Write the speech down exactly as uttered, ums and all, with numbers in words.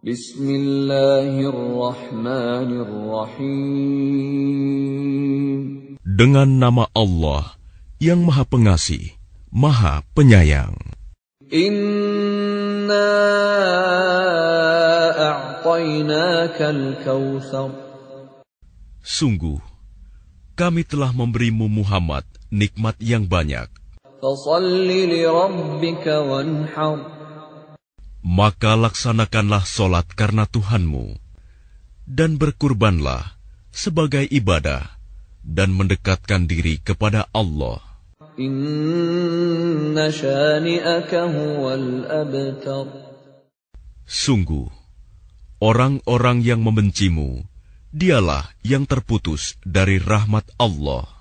Bismillahirrahmanirrahim. Dengan nama Allah yang Maha Pengasih, Maha Penyayang. Inna a'tainakal kautsar. Sungguh, kami telah memberimu Muhammad nikmat yang banyak. Fashalli li rabbika wanhar. Maka laksanakanlah solat karena Tuhanmu, dan berkurbanlah sebagai ibadah, dan mendekatkan diri kepada Allah. Inna syani'aka huwal abtar. Sungguh, orang-orang yang membencimu, dialah yang terputus dari rahmat Allah.